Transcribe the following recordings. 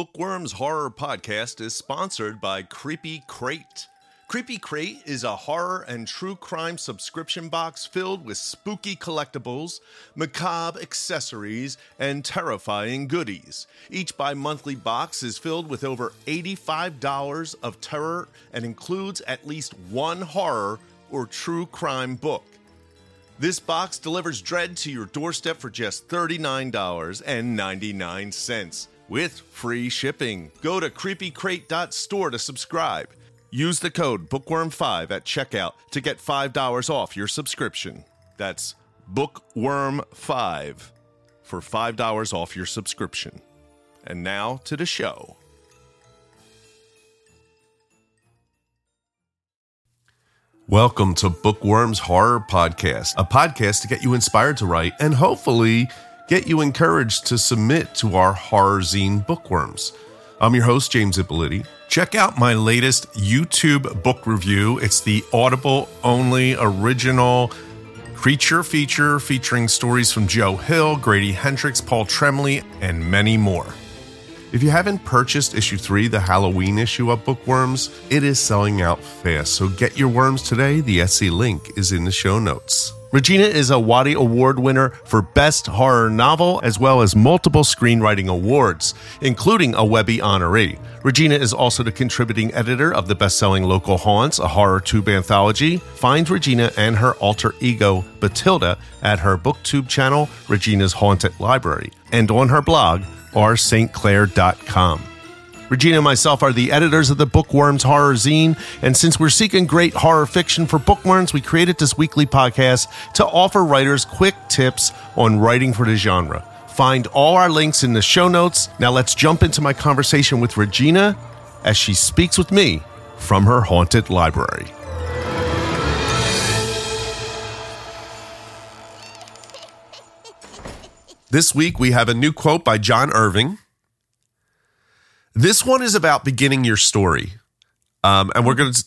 Bookworms Horror Podcast is sponsored by Creepy Crate. Creepy Crate is a horror and true crime subscription box filled with spooky collectibles, macabre accessories, and terrifying goodies. Each bi-monthly box is filled with over $85 of terror and includes at least one horror or true crime book. This box delivers Dread to your doorstep for just $39.99 with free shipping. Go to creepycrate.store to subscribe. Use the code bookworm5 at checkout to get $5 off your subscription. That's bookworm5 for $5 off your subscription. And now to the show. Welcome to Bookworms Horror Podcast, a podcast to get you inspired to write and hopefully get you encouraged to submit to our horror zine Bookworms. I'm your host, James Ippoliti. Check out my latest YouTube book review. It's the Audible-only original creature feature featuring stories from Joe Hill, Grady Hendrix, Paul Tremblay, and many more. If you haven't purchased issue 3, the Halloween issue of Bookworms, it is selling out fast. So get your worms today. The Etsy link is in the show notes. Regina is a Waddy Award winner for Best Horror Novel, as well as multiple screenwriting awards, including a Webby honoree. Regina is also the contributing editor of the best-selling Local Haunts, a horror tube anthology. Find Regina and her alter ego, Batilda, at her BookTube channel, Regina's Haunted Library, and on her blog, rstclaire.com. Regina and myself are the editors of the Bookworms Horror Zine, and since we're seeking great horror fiction for bookworms, we created this weekly podcast to offer writers quick tips on writing for the genre. Find all our links in the show notes. Now let's jump into my conversation with Regina as she speaks with me from her haunted library. This week we have a new quote by John Irving. This one is about beginning your story. And we're going to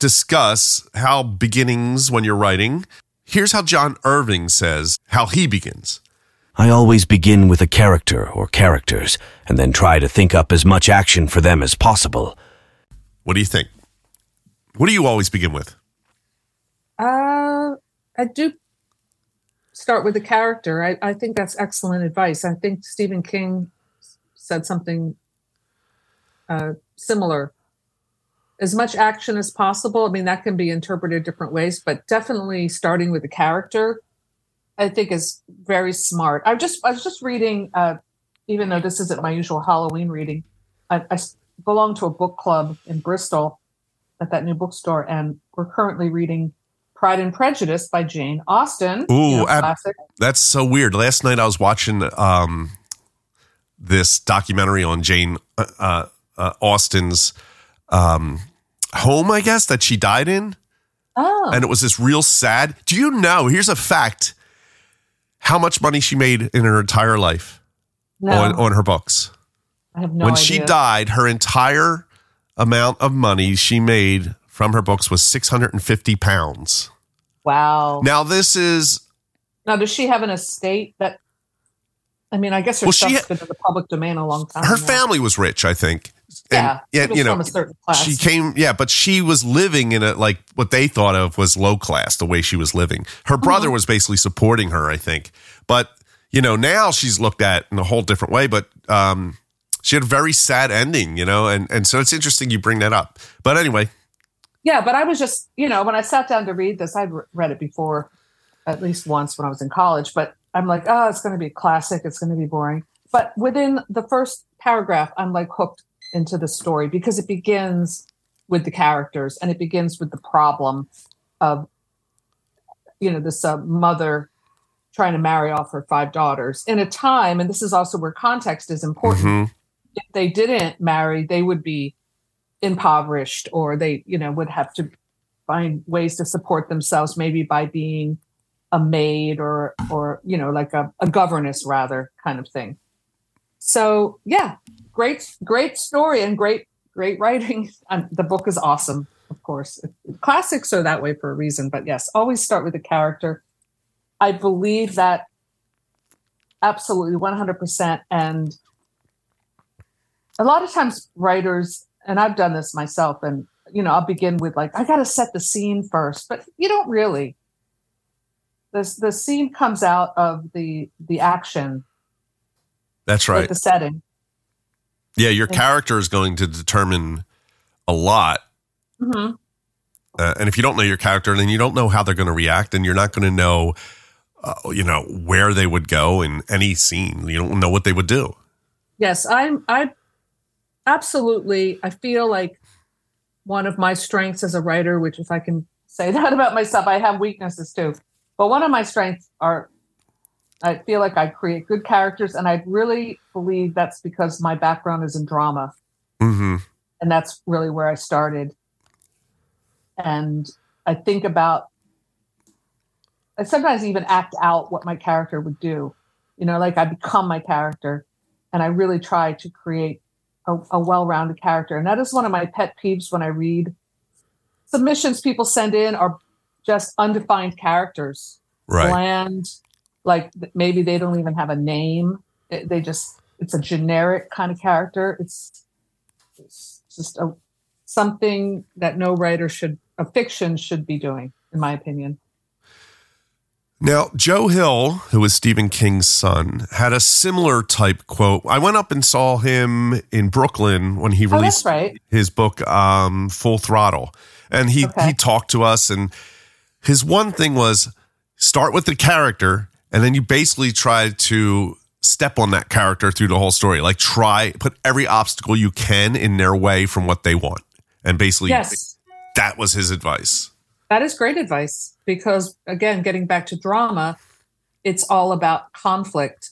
discuss how beginnings when you're writing. Here's how John Irving says how he begins. I always begin with a character or characters and then try to think up as much action for them as possible. What do you think? What do you always begin with? I do start with a character. I think that's excellent advice. I think Stephen King said something similar. As much action as possible. I mean, that can be interpreted different ways, but definitely starting with the character, I think, is very smart. I was just reading, even though this isn't my usual Halloween reading, I belong to a book club in Bristol at that new bookstore, and we're currently reading Pride and Prejudice by Jane Austen. Ooh, you know, classic. That's so weird. Last night I was watching this documentary on Jane Austen's home, I guess, that she died in. Oh. And it was this real sad. Do you know, here's a fact, how much money she made in her entire life on her books? I have no idea. When she died, her entire amount of money she made from her books was 650 pounds. Wow. Now this is... Now, does she have an estate that... I mean, I guess her stuff's been in the public domain a long time. Her family was rich, I think. And, yeah, you know, from a certain class. She came, yeah, but she was living in it like what they thought of was low class, the way she was living. Her brother was basically supporting her, I think. But, you know, now she's looked at in a whole different way, but she had a very sad ending, you know, and so it's interesting you bring that up. But anyway. Yeah, but I was just, you know, when I sat down to read this, I'd read it before at least once when I was in college, but I'm like, oh, it's going to be classic. It's going to be boring. But within the first paragraph, I'm like hooked into the story because it begins with the characters and it begins with the problem of, you know, this mother trying to marry off her 5 daughters in a time. And this is also where context is important. Mm-hmm. If they didn't marry, they would be impoverished or they, you know, would have to find ways to support themselves, maybe by being a maid or you know, like a governess rather, kind of thing. So yeah, great story and great writing. The book is awesome, of course. Classics are that way for a reason, but yes, always start with the character. I believe that absolutely 100%. And a lot of times writers, and I've done this myself, and, you know, I'll begin with like, I got to set the scene first, but you don't really. The scene comes out of the action. That's right. With the setting. Yeah, your character is going to determine a lot. Mm-hmm. And if you don't know your character, then you don't know how they're going to react, and you're not going to know, you know, where they would go in any scene. You don't know what they would do. Yes, I absolutely, I feel like one of my strengths as a writer, which if I can say that about myself, I have weaknesses too. But one of my strengths are, I feel like I create good characters, and I really believe that's because my background is in drama. Mm-hmm. And that's really where I started. And I think about, I sometimes even act out what my character would do. You know, like I become my character, and I really try to create a well-rounded character. And that is one of my pet peeves when I read submissions people send in are just undefined characters. Right. Bland, like maybe they don't even have a name. They just, it's a generic kind of character. It's just a, something that no writer should, a fiction should be doing, in my opinion. Now, Joe Hill, who is Stephen King's son, had a similar type quote. I went up and saw him in Brooklyn when he released his book, Full Throttle. And he talked to us, and his one thing was start with the character, and then you basically try to step on that character through the whole story. Like put every obstacle you can in their way from what they want. And basically, that was his advice. That is great advice because, again, getting back to drama, it's all about conflict.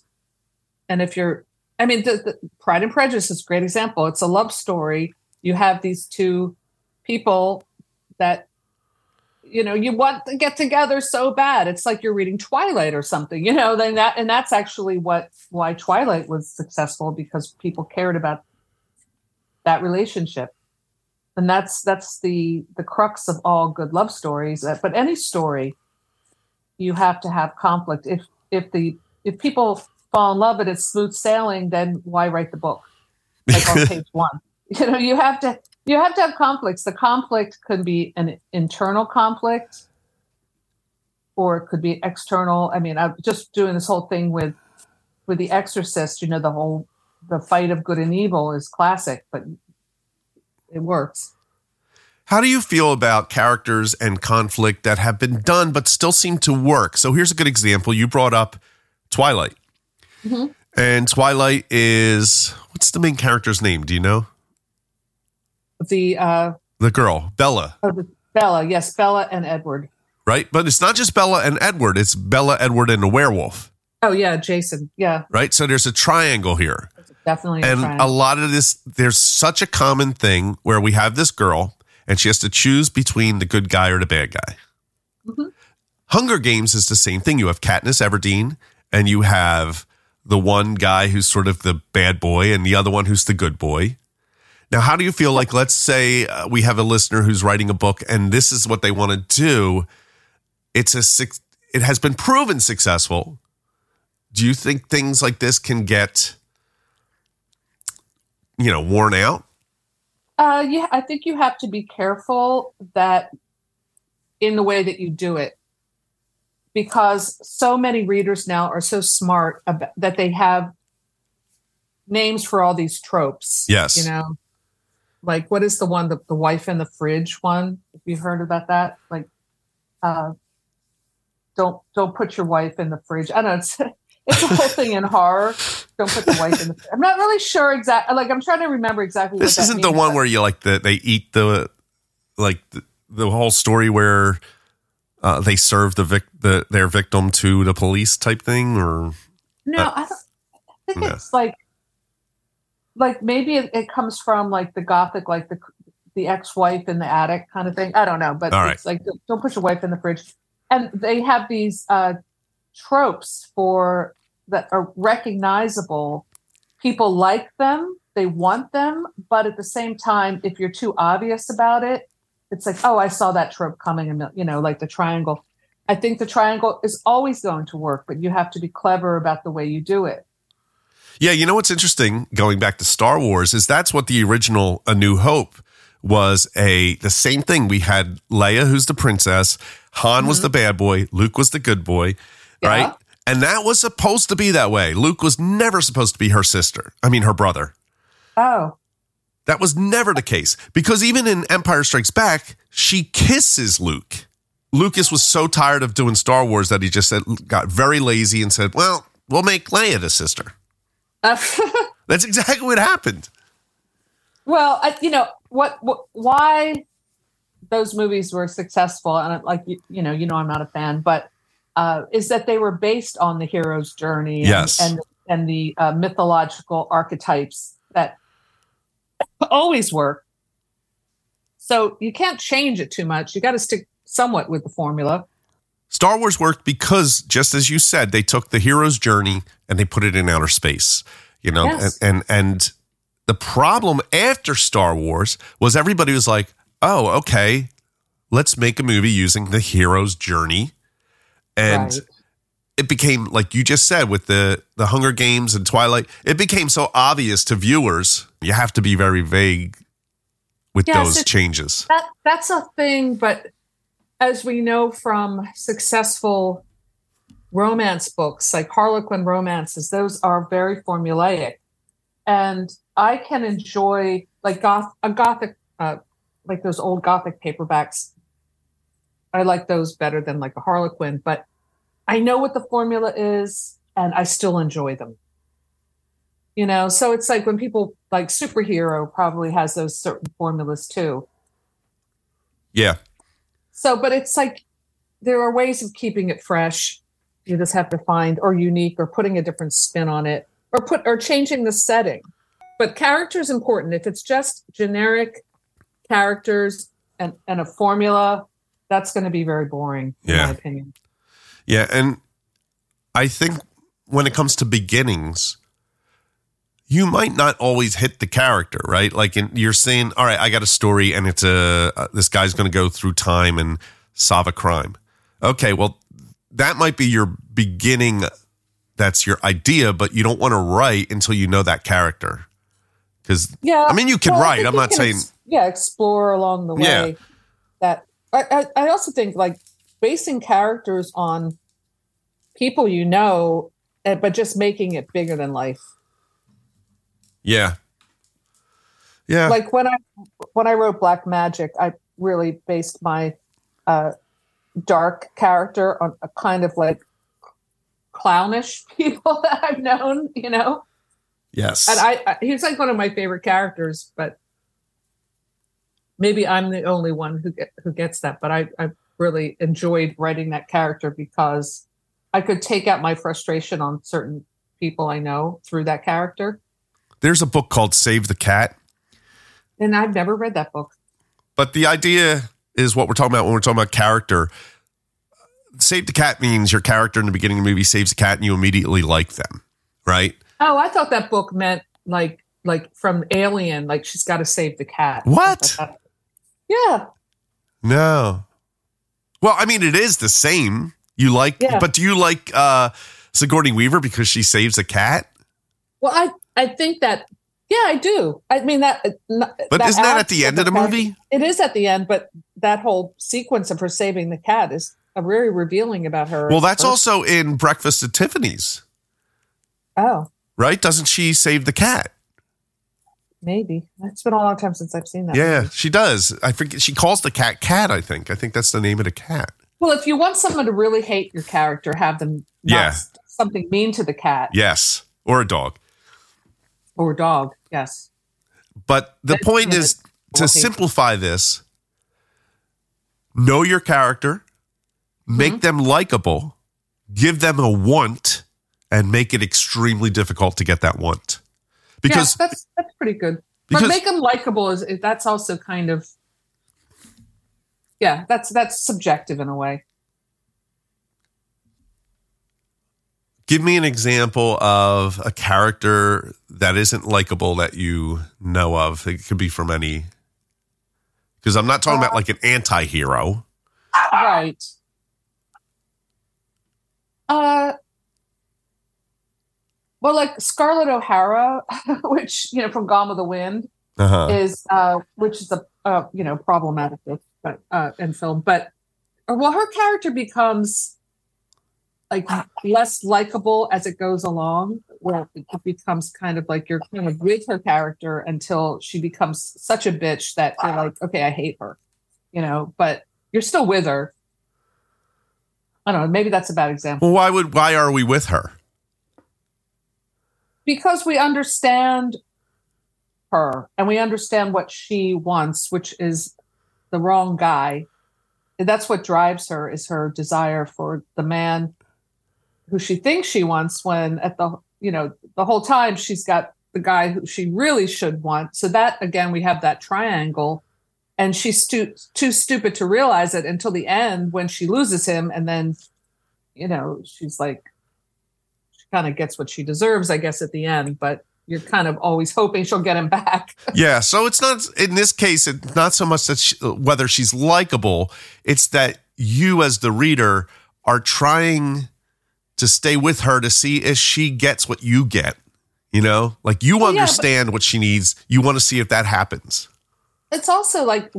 And if you're, I mean, the Pride and Prejudice is a great example. It's a love story. You have these two people that, you know, you want to get together so bad. It's like you're reading Twilight or something, you know, then that, and that's actually why Twilight was successful, because people cared about that relationship. And that's the crux of all good love stories. But any story, you have to have conflict. If people fall in love and it's smooth sailing, then why write the book? Like on page one, you know, you have to have conflicts. The conflict could be an internal conflict, or it could be external. I mean, I'm just doing this whole thing with The Exorcist. You know, the fight of good and evil is classic, but it works. How do you feel about characters and conflict that have been done but still seem to work? So here's a good example. You brought up Twilight. Mm-hmm. And Twilight is, what's the main character's name? Do you know? The girl, Bella. Oh, Bella, yes, Bella and Edward. Right? But it's not just Bella and Edward. It's Bella, Edward, and the werewolf. Oh, yeah, Jason, yeah. Right? So there's a triangle here. Definitely. And a lot of this, there's such a common thing where we have this girl and she has to choose between the good guy or the bad guy. Mm-hmm. Hunger Games is the same thing. You have Katniss Everdeen and you have the one guy who's sort of the bad boy and the other one who's the good boy. Now, how do you feel like, let's say we have a listener who's writing a book and this is what they want to do. It has been proven successful. Do you think things like this can get, you know, worn out? Yeah, I think you have to be careful that in the way that you do it, because so many readers now are so smart about, that they have names for all these tropes. Yes. You know, like what is the one, the wife in the fridge one? If you've heard about that, like, don't put your wife in the fridge. I don't know. It's a whole thing in horror. Don't put the wife in the fridge. I'm not really sure exactly. Like, I'm trying to remember exactly what that means. This isn't the one where you, like, they eat the, like, the whole story where they serve their victim to the police type thing? Or no, I think it's, like maybe it comes from, like, the Gothic, like, the ex-wife in the attic kind of thing. I don't know, but it's like, don't put your wife in the fridge. And they have these tropes for that are recognizable. People like them, they want them, but at the same time, if you're too obvious about it, it's like, oh, I saw that trope coming, and you know, like the triangle. I think the triangle is always going to work, but you have to be clever about the way you do it. Yeah, you know what's interesting, going back to Star Wars, is that's what the original A New Hope was, the same thing. We had Leia, who's the princess, Han was the bad boy, Luke was the good boy, right? And that was supposed to be that way. Luke was never supposed to be her sister. I mean, her brother. Oh. That was never the case. Because even in Empire Strikes Back, she kisses Luke. Lucas was so tired of doing Star Wars that he just got very lazy and said, well, we'll make Leia the sister. That's exactly what happened. Well, you know, why those movies were successful, and you know, I'm not a fan, but is that they were based on the hero's journey and, and the mythological archetypes that always work. So you can't change it too much. You got to stick somewhat with the formula. Star Wars worked because, just as you said, they took the hero's journey and they put it in outer space. You know, and the problem after Star Wars was everybody was like, "Oh, okay, let's make a movie using the hero's journey," and it became, like you just said, with the Hunger Games and Twilight, it became so obvious to viewers. You have to be very vague with those changes. That's a thing, but as we know from successful romance books, like Harlequin romances, those are very formulaic. And I can enjoy like a gothic, like those old gothic paperbacks. I like those better than like a Harlequin, but I know what the formula is and I still enjoy them. You know, so it's like when people like superhero probably has those certain formulas too. Yeah. So, but it's like there are ways of keeping it fresh. You just have to find, or unique, or putting a different spin on it, or changing the setting. But character is important. If it's just generic characters and a formula, that's going to be very boring, in my opinion. Yeah, and I think when it comes to beginnings, you might not always hit the character, right? Like you're saying, all right, I got a story and it's this guy's going to go through time and solve a crime. Okay, well, that might be your beginning. That's your idea, but you don't want to write until you know that character. Because, I mean, you can write. I'm not saying. Explore along the way. Yeah. That I also think like basing characters on people you know, but just making it bigger than life. Yeah. Yeah. Like when I wrote Black Magic, I really based my dark character on a kind of like clownish people that I've known, you know? Yes. And he was like one of my favorite characters, but maybe I'm the only one who gets that. But I really enjoyed writing that character because I could take out my frustration on certain people I know through that character. There's a book called Save the Cat. And I've never read that book. But the idea is what we're talking about when we're talking about character. Save the Cat means your character in the beginning of the movie saves the cat and you immediately like them, right? Oh, I thought that book meant like from Alien, like she's got to save the cat. What? Like yeah. No. Well, I mean, it is the same. You like, but do you like Sigourney Weaver because she saves a cat? Well, I think that, I do. I mean, that. But isn't that at the end of the movie? It is at the end, but that whole sequence of her saving the cat is very revealing about her. Well, that's also in Breakfast at Tiffany's. Oh. Right? Doesn't she save the cat? Maybe. It's been a long time since I've seen that. Yeah, she does. I forget. She calls the cat Cat, I think. I think that's the name of the cat. Well, if you want someone to really hate your character, have them something mean to the cat. Yes. Or a dog. Or dog, yes. But the point is to simplify this, know your character, make them likable, give them a want, and make it extremely difficult to get that want. Because that's pretty good. But make them likable, that's also kind of, that's subjective in a way. Give me an example of a character that isn't likable that you know of. It could be from any, because I'm not talking about like an anti-hero. Right. Well, like Scarlett O'Hara, which, you know, from Gone with the Wind, is problematic in film. But, well, her character becomes like less likable as it goes along, where it becomes kind of like you're kind of with her character until she becomes such a bitch that you're like, okay, I hate her, you know, but you're still with her. I don't know. Maybe that's a bad example. Well, why are we with her? Because we understand her and we understand what she wants, which is the wrong guy. And that's what drives her, is her desire for the man who she thinks she wants, when at the, you know, the whole time she's got the guy who she really should want. So that, again, we have that triangle, and she's too stupid to realize it until the end when she loses him. And then, you know, she's like, kind of gets what she deserves, I guess, at the end, but you're kind of always hoping she'll get him back. Yeah, so it's not, in this case, it's not so much that whether she's likable, it's that you as the reader are trying to stay with her to see if she gets what you get, you know? Like, you understand what she needs. You want to see if that happens. It's also like,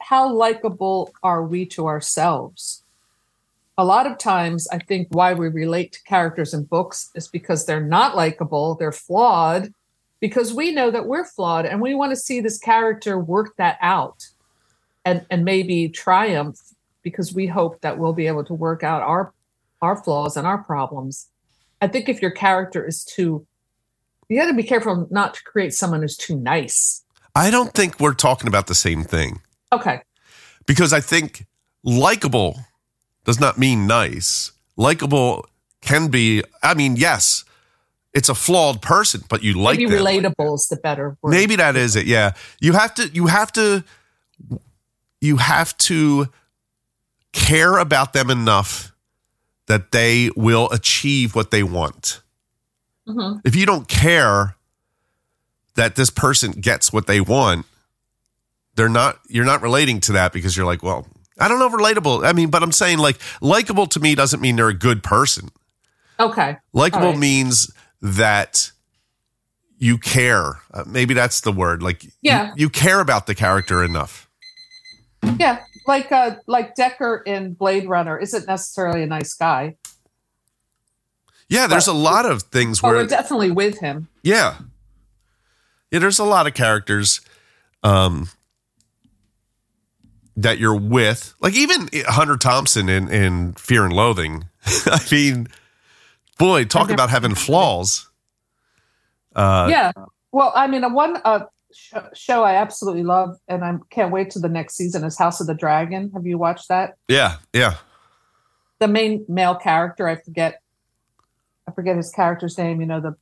how likable are we to ourselves? A lot of times, I think why we relate to characters in books is because they're not likable, they're flawed, because we know that we're flawed, and we want to see this character work that out and maybe triumph, because we hope that we'll be able to work out our flaws and our problems. I think if your character is too... You got to be careful not to create someone who's too nice. I don't think we're talking about the same thing. Okay. Because I think likable... does not mean nice. Likable can be, yes, it's a flawed person, but you like them. Maybe relatable is the better word. Maybe that is it, yeah. You have to care about them enough that they will achieve what they want. Mm-hmm. If you don't care that this person gets what they want, you're not relating to that, because you're like, well, I don't know if relatable. But I'm saying likable to me doesn't mean they're a good person. Okay. Likable means that you care. Maybe that's the word. You care about the character enough. Yeah. Like Decker in Blade Runner isn't necessarily a nice guy. Yeah. There's a lot of things where we're definitely with him. Yeah. Yeah. There's a lot of characters. That you're with, like even Hunter Thompson in Fear and Loathing. Talk about having flaws. Yeah. Well, one show I absolutely love, and I can't wait to the next season, is House of the Dragon. Have you watched that? Yeah. Yeah. The main male character, I forget his character's name. You know,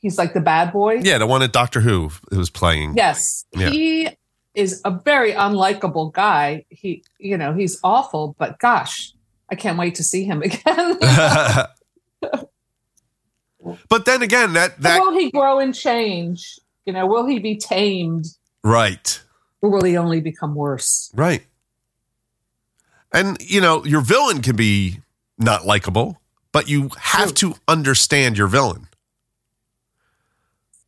he's like the bad boy. Yeah. The one at Doctor Who was playing. Yes. Yeah. He is a very unlikable guy. He, he's awful, but gosh, I can't wait to see him again. But then again, will he grow and change? You know, will he be tamed? Right. Or will he only become worse? Right. And, your villain can be not likable, but you have to understand your villain.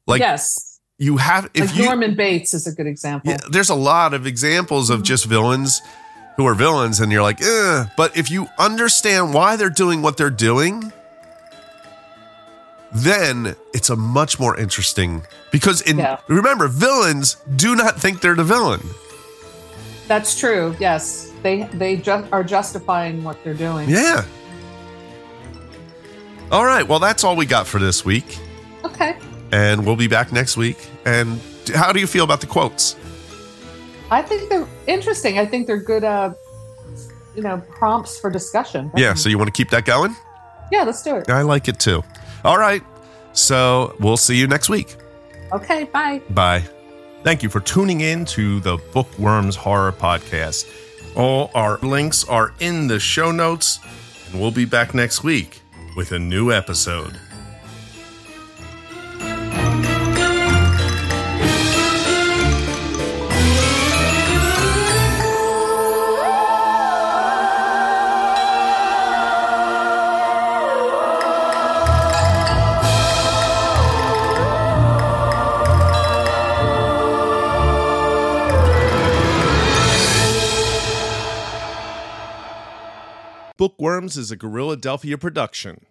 Yes. You have, Norman Bates is a good example. Yeah, there's a lot of examples of just villains who are villains, and you're like, eh. But if you understand why they're doing what they're doing, then it's a much more interesting. Because remember, villains do not think they're the villain. That's true. Yes, they are justifying what they're doing. Yeah. All right. Well, that's all we got for this week. Okay. And we'll be back next week. And how do you feel about the quotes? I think they're interesting. I think they're good, prompts for discussion. Definitely. Yeah, so you want to keep that going? Yeah, let's do it. I like it too. All right. So we'll see you next week. Okay, bye. Bye. Thank you for tuning in to the Bookworms Horror Podcast. All our links are in the show notes. And we'll be back next week with a new episode. Bookworms is a Guerrilla Delphia production.